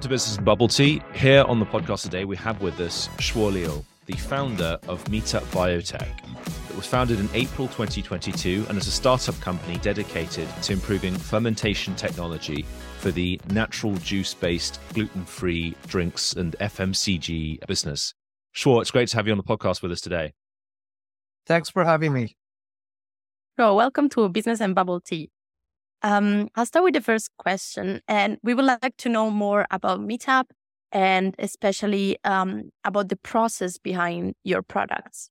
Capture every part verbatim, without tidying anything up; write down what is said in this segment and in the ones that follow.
Welcome to Business and Bubble Tea. Here on the podcast today, we have with us Shwar Leo, the founder of Meetup Biotech. It was founded in April twenty twenty-two and is a startup company dedicated to improving fermentation technology for the natural juice-based, gluten-free drinks and F M C G business. Shwar, it's great to have you on the podcast with us today. Thanks for having me. So, welcome to Business and Bubble Tea. Um, I'll start with the first question, and we would like to know more about Meetup and especially um, about the process behind your products.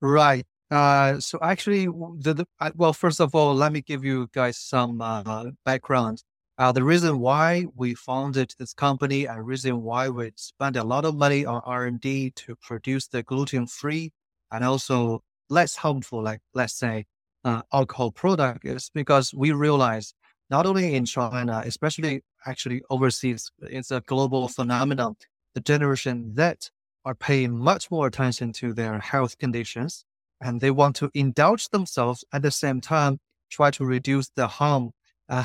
Right. Uh, so actually, the, the, well, first of all, let me give you guys some uh, background. Uh, the reason why we founded this company and reason why we spent a lot of money on R and D to produce the gluten-free and also less harmful, like let's say, Uh, alcohol product is because we realize not only in China, especially actually overseas, it's a global phenomenon. The generation that are paying much more attention to their health conditions and they want to indulge themselves at the same time, try to reduce the harm uh,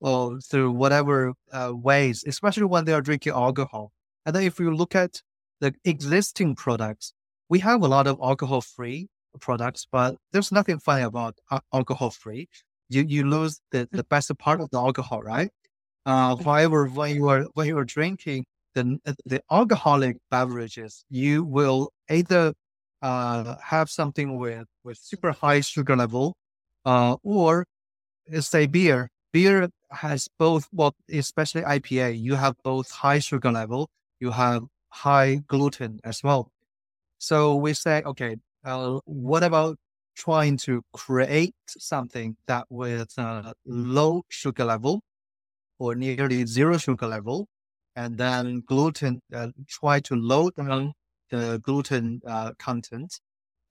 or through whatever uh, ways, especially when they are drinking alcohol. And then if you look at the existing products, we have a lot of alcohol-free products, but there's nothing funny about alcohol-free. You you lose the, the best part of the alcohol, right? Uh, however, when you are when you are drinking the the alcoholic beverages, you will either uh, have something with, with super high sugar level, uh, or say beer. Beer has both, well, especially I P A. You have both high sugar level, you have high gluten as well. So we say, okay. Uh, what about trying to create something that with uh, low sugar level or nearly zero sugar level, and then gluten, uh, try to lower down the gluten uh, content.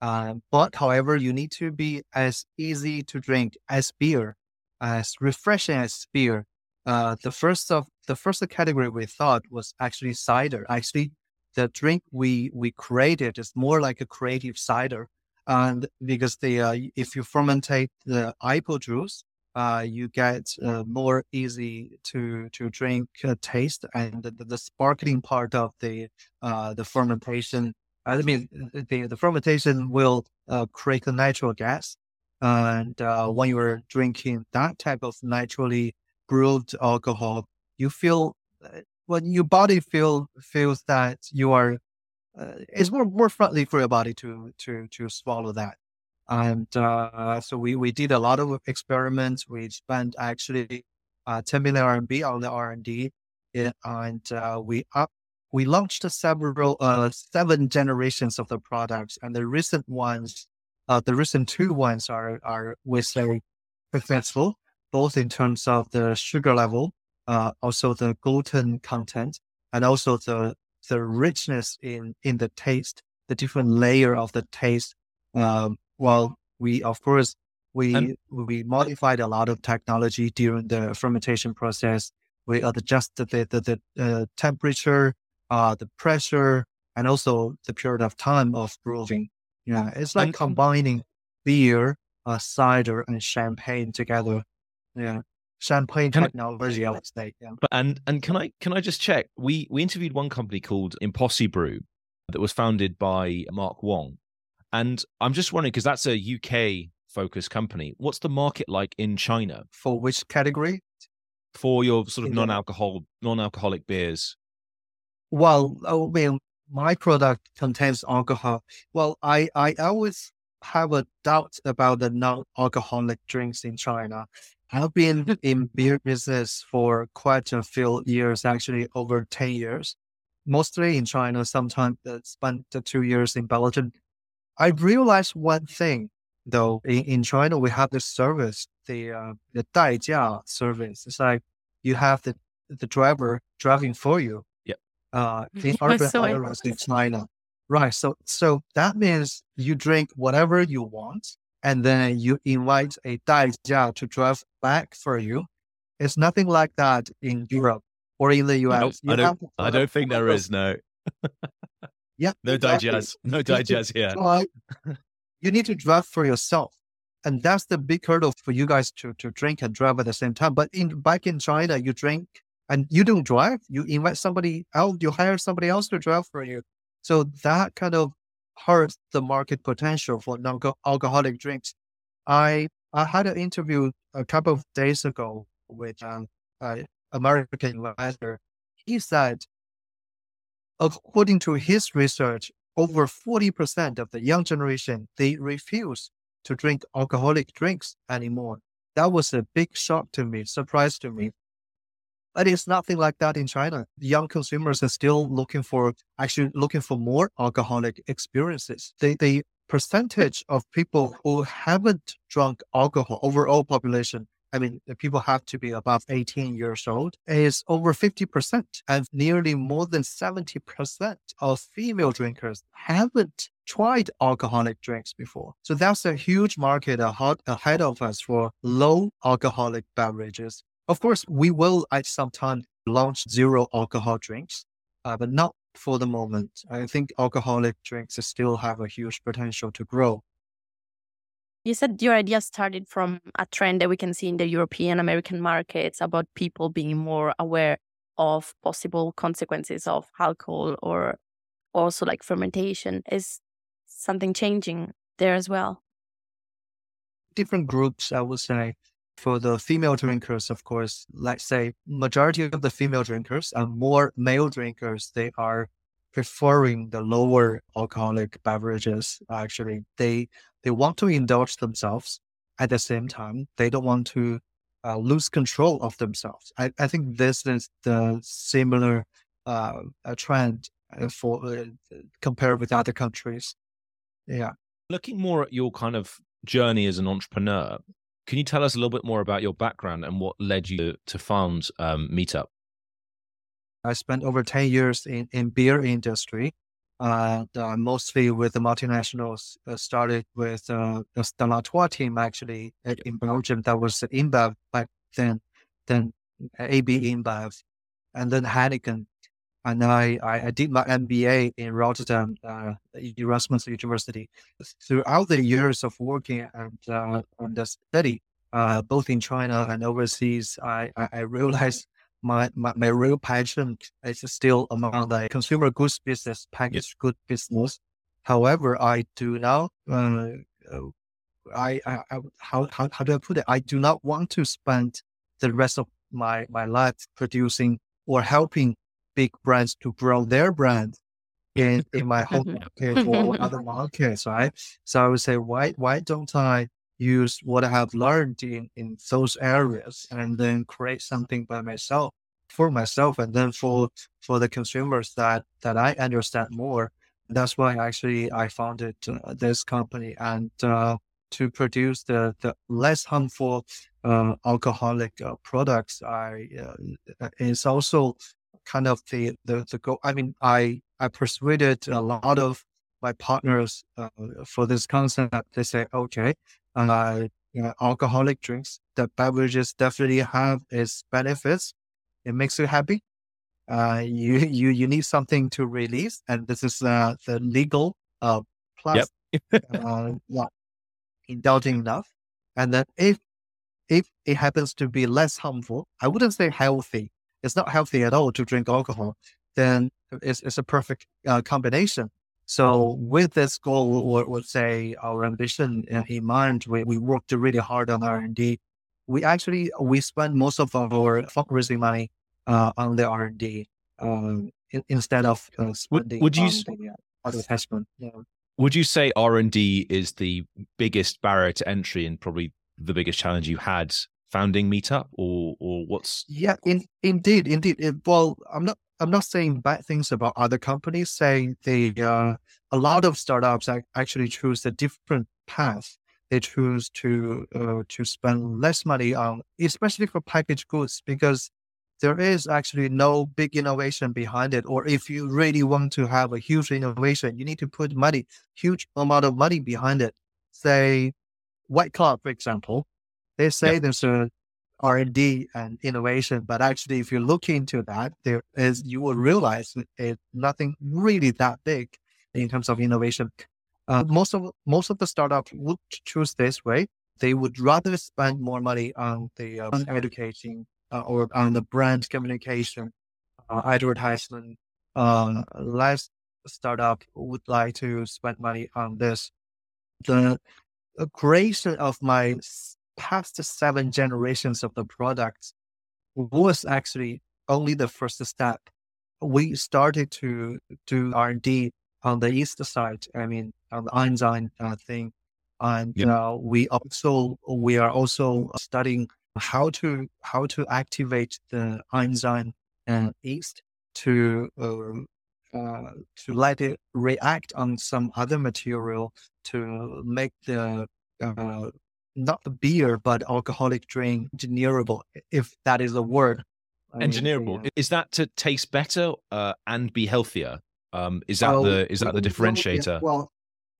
Uh, but however, you need to be as easy to drink as beer, as refreshing as beer. Uh, the first of the first category we thought was actually cider. Actually, the drink we, we created is more like a creative cider, and because the uh, if you fermentate the I P O juice, uh, you get uh, more easy to to drink uh, taste, and the, the sparkling part of the uh, the fermentation. I mean, the, the fermentation will uh, create a natural gas, and uh, when you are drinking that type of naturally brewed alcohol, you feel. Uh, When your body feel, feels that you are, uh, it's more, more friendly for your body to to to swallow that. And uh, so we, we did a lot of experiments. We spent actually uh, ten million R M B on the R and D. Yeah, and uh, we up, we launched several, uh, seven generations of the products. And the recent ones, uh, the recent two ones are, are we say, successful, both in terms of the sugar level, Uh, also the gluten content, and also the the richness in, in the taste, the different layer of the taste. Um, well, we, of course, we and, we modified a lot of technology during the fermentation process. We adjusted the, the, the uh, temperature, uh, the pressure, and also the period of time of brewing. Yeah, it's like and, combining beer, uh, cider, and champagne together. Yeah. Champagne technology, I would say. Yeah. But and and can I can I just check? We we interviewed one company called ImpossiBrew that was founded by Mark Wong, and I'm just wondering because that's a U K focused company. What's the market like in China for which category? For your sort of non alcohol non alcoholic beers. Well, I mean, my product contains alcohol. Well, I I always have a doubt about the non alcoholic drinks in China. I've been in beer business for quite a few years, actually over ten years, mostly in China, sometimes I spent two years in Belgium. I realized one thing, though, in, in China, we have this service, the uh, the Daijia service. It's like you have the, the driver driving for you. Yeah. Uh, in urban areas in China. Right. So, so that means you drink whatever you want. And then you invite a Daijia to drive back for you. It's nothing like that in Europe or in the U S. Nope, I, don't, I don't think there is, no. Yeah, no exactly. Daijia. No Daijia here. Yeah. You need to drive for yourself. And that's the big hurdle for you guys to, to drink and drive at the same time. But in back in China, you drink and you don't drive, you invite somebody else, you hire somebody else to drive for you. So that kind of hurts the market potential for non-alcoholic drinks. I I had an interview a couple of days ago with an um, American investor. He said, according to his research, over forty percent of the young generation, they refuse to drink alcoholic drinks anymore. That was a big shock to me, surprise to me. But it's nothing like that in China. Young consumers are still looking for, actually looking for more alcoholic experiences. They, the percentage of people who haven't drunk alcohol, overall population, I mean, the people have to be above eighteen years old, is over fifty percent. And nearly more than seventy percent of female drinkers haven't tried alcoholic drinks before. So that's a huge market ahead of us for low alcoholic beverages. Of course, we will at some time launch zero alcohol drinks, uh, but not for the moment. I think alcoholic drinks still have a huge potential to grow. You said your idea started from a trend that we can see in the European American markets about people being more aware of possible consequences of alcohol, or also like fermentation. Is something changing there as well? Different groups, I would say. For the female drinkers, of course, let's say majority of the female drinkers and more male drinkers, they are preferring the lower alcoholic beverages. Actually, they they want to indulge themselves. At the same time, they don't want to uh, lose control of themselves. I, I think this is the similar uh, trend for uh, compared with other countries. Yeah. Looking more at your kind of journey as an entrepreneur, can you tell us a little bit more about your background and what led you to, to found um, Meetup? I spent over ten years in, in beer industry, uh, uh, mostly with the multinationals. Uh, started with uh, the Stalatois team, actually, at, in Belgium. That was Inbav back then, then A B Inbav, and then Heineken. And I, I did my M B A in Rotterdam, uh, Erasmus University. Throughout the years of working and uh, and the study, uh, both in China and overseas, I, I realized my, my, my real passion is still among the consumer goods business, packaged yeah. good business. However, I do now, uh, I, I, I how, how how do I put it? I do not want to spend the rest of my, my life producing or helping big brands to grow their brand in, in my home market or other markets, right? So I would say, why why don't I use what I have learned in, in those areas and then create something by myself, for myself, and then for for the consumers that, that I understand more. That's why actually I founded uh, this company and uh, to produce the, the less harmful uh, alcoholic uh, products. I uh, it's also kind of the, the, the goal. I mean, I, I persuaded a lot of my partners uh, for this concept. They say, okay, uh, you know, alcoholic drinks, the beverages definitely have its benefits. It makes you happy. Uh, you, you, you need something to release. And this is uh, the legal uh, plus yep. uh, yeah, indulging enough. And then if, if it happens to be less harmful, I wouldn't say healthy. It's not healthy at all to drink alcohol, then it's, it's a perfect uh, combination. So with this goal, or we'll, we'll say our ambition in mind, we, we worked really hard on R and D. We actually, we spent most of our fundraising money uh, on the R and D um, in, instead of uh, spending would, would you, on the investment. Yeah. Would you say R and D is the biggest barrier to entry and probably the biggest challenge you had founding Meetup, or or what's yeah in, indeed indeed it, well I'm not I'm not saying bad things about other companies, saying they uh, a lot of startups actually choose a different path. They choose to uh, to spend less money on, especially for packaged goods, because there is actually no big innovation behind it. Or if you really want to have a huge innovation, you need to put money, huge amount of money behind it. Say White Cloud, for example. They say yep. there's a R and D and innovation, but actually, if you look into that, there is you will realize it's nothing really that big in terms of innovation. Uh, most of most of the startups would choose this way. They would rather spend more money on the uh, educating uh, or on the brand communication uh, advertisement, uh, less startup would like to spend money on this. The creation of my past seven generations of the products was actually only the first step. We started to do R and D on the east side, I mean, on the Einstein uh, thing. And yep. uh, we also we are also studying how to how to activate the Einstein uh, East to uh, uh, to let it react on some other material to make the uh, not the beer but alcoholic drink engineerable, if that is a word. Engineerable, I mean, is that to taste better uh, and be healthier? Um, is that well, the is that the differentiator? Yeah, well.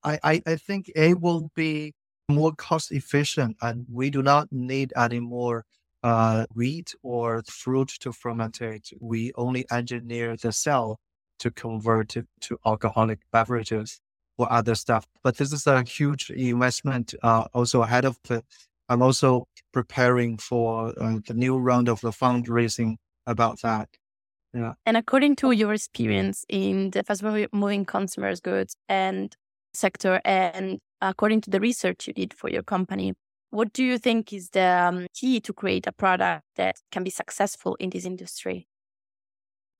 I, I think it will be more cost efficient, and we do not need any more uh, wheat or fruit to ferment it. We only engineer the cell to convert it to alcoholic beverages or other stuff. But this is a huge investment uh, also ahead of the. I'm also preparing for uh, the new round of the fundraising about that. Yeah. And according to your experience in the fast-moving consumer goods and sector, and according to the research you did for your company, what do you think is the um, key to create a product that can be successful in this industry?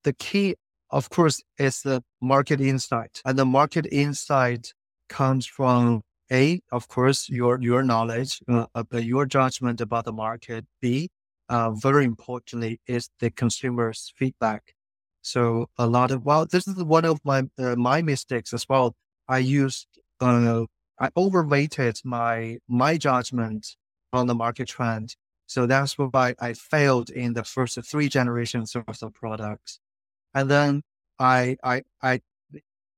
The key, of course, is the market insight, and the market insight comes from A, of course, your your knowledge, uh, your judgment about the market. B, uh, very importantly, is the consumer's feedback. So a lot of well, this is one of my uh, my mistakes as well. I used, uh, I overweighted my my judgment on the market trend. So that's why I failed in the first three generations of the products. And then I I I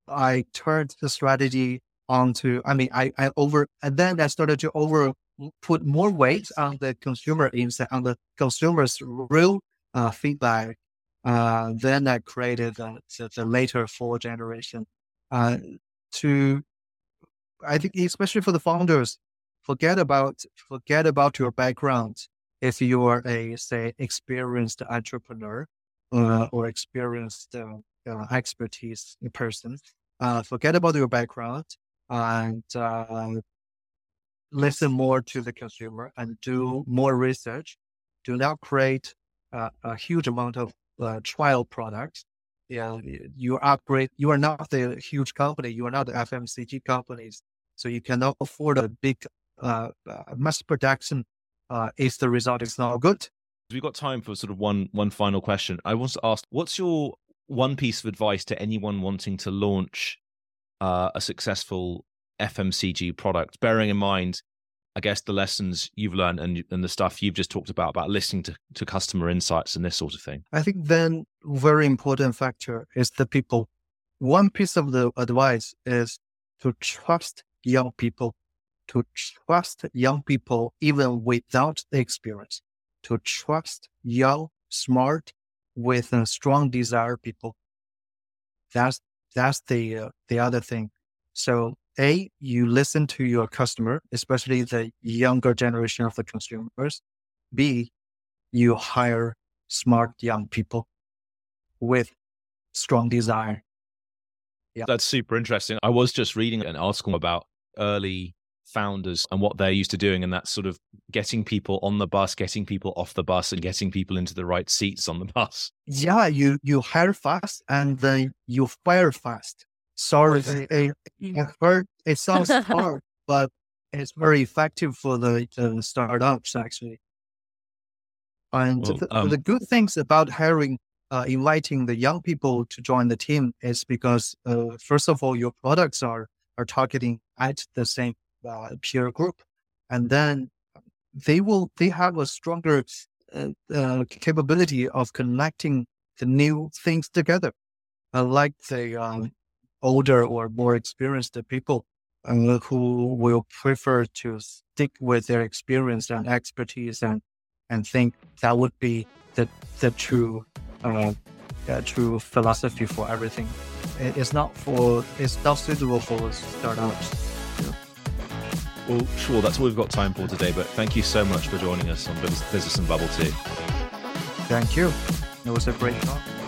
I turned the strategy onto, I mean, I, I over, and then I started to over put more weight on the consumer insight, on the consumer's real uh, feedback. Uh, then I created the, the, the later four generation. Uh, To, I think, especially for the founders, forget about forget about your background. If you are a say experienced entrepreneur uh, or experienced uh, uh, expertise person, uh, forget about your background and uh, listen more to the consumer and do more research. Do not create uh, a huge amount of uh, trial products. Yeah, you upgrade. You are not the huge company. You are not the F M C G companies, so you cannot afford a big uh, mass production. Uh, if the result is not good, we've got time for sort of one one final question. I want to ask, what's your one piece of advice to anyone wanting to launch uh, a successful F M C G product? Bearing in mind, I guess, the lessons you've learned and, and the stuff you've just talked about, about listening to, to customer insights and this sort of thing. I think then very important factor is the people. One piece of the advice is to trust young people, to trust young people even without the experience, to trust young, smart, with a strong desire people. That's that's the uh, the other thing. So A, you listen to your customer, especially the younger generation of the consumers. B, you hire smart young people with strong desire. Yeah. That's super interesting. I was just reading an article about early founders and what they're used to doing, and that's sort of getting people on the bus, getting people off the bus, and getting people into the right seats on the bus. Yeah, you, you hire fast and then you fire fast. Sorry, it, it, hurt. It sounds hard, but it's very effective for the, the startups, actually. And well, the, um, the good things about hiring, uh, inviting the young people to join the team is because, uh, first of all, your products are, are targeting at the same uh, peer group. And then they will they have a stronger uh, uh, capability of connecting the new things together. Unlike the... Um, older or more experienced people uh, who will prefer to stick with their experience and expertise and, and think that would be the, the true uh, uh, true philosophy for everything. It, it's not for it's not suitable for startups. Yeah. Well, sure, that's all we've got time for today, but thank you so much for joining us on Business and Bubble Tea. Thank you. It was a great talk.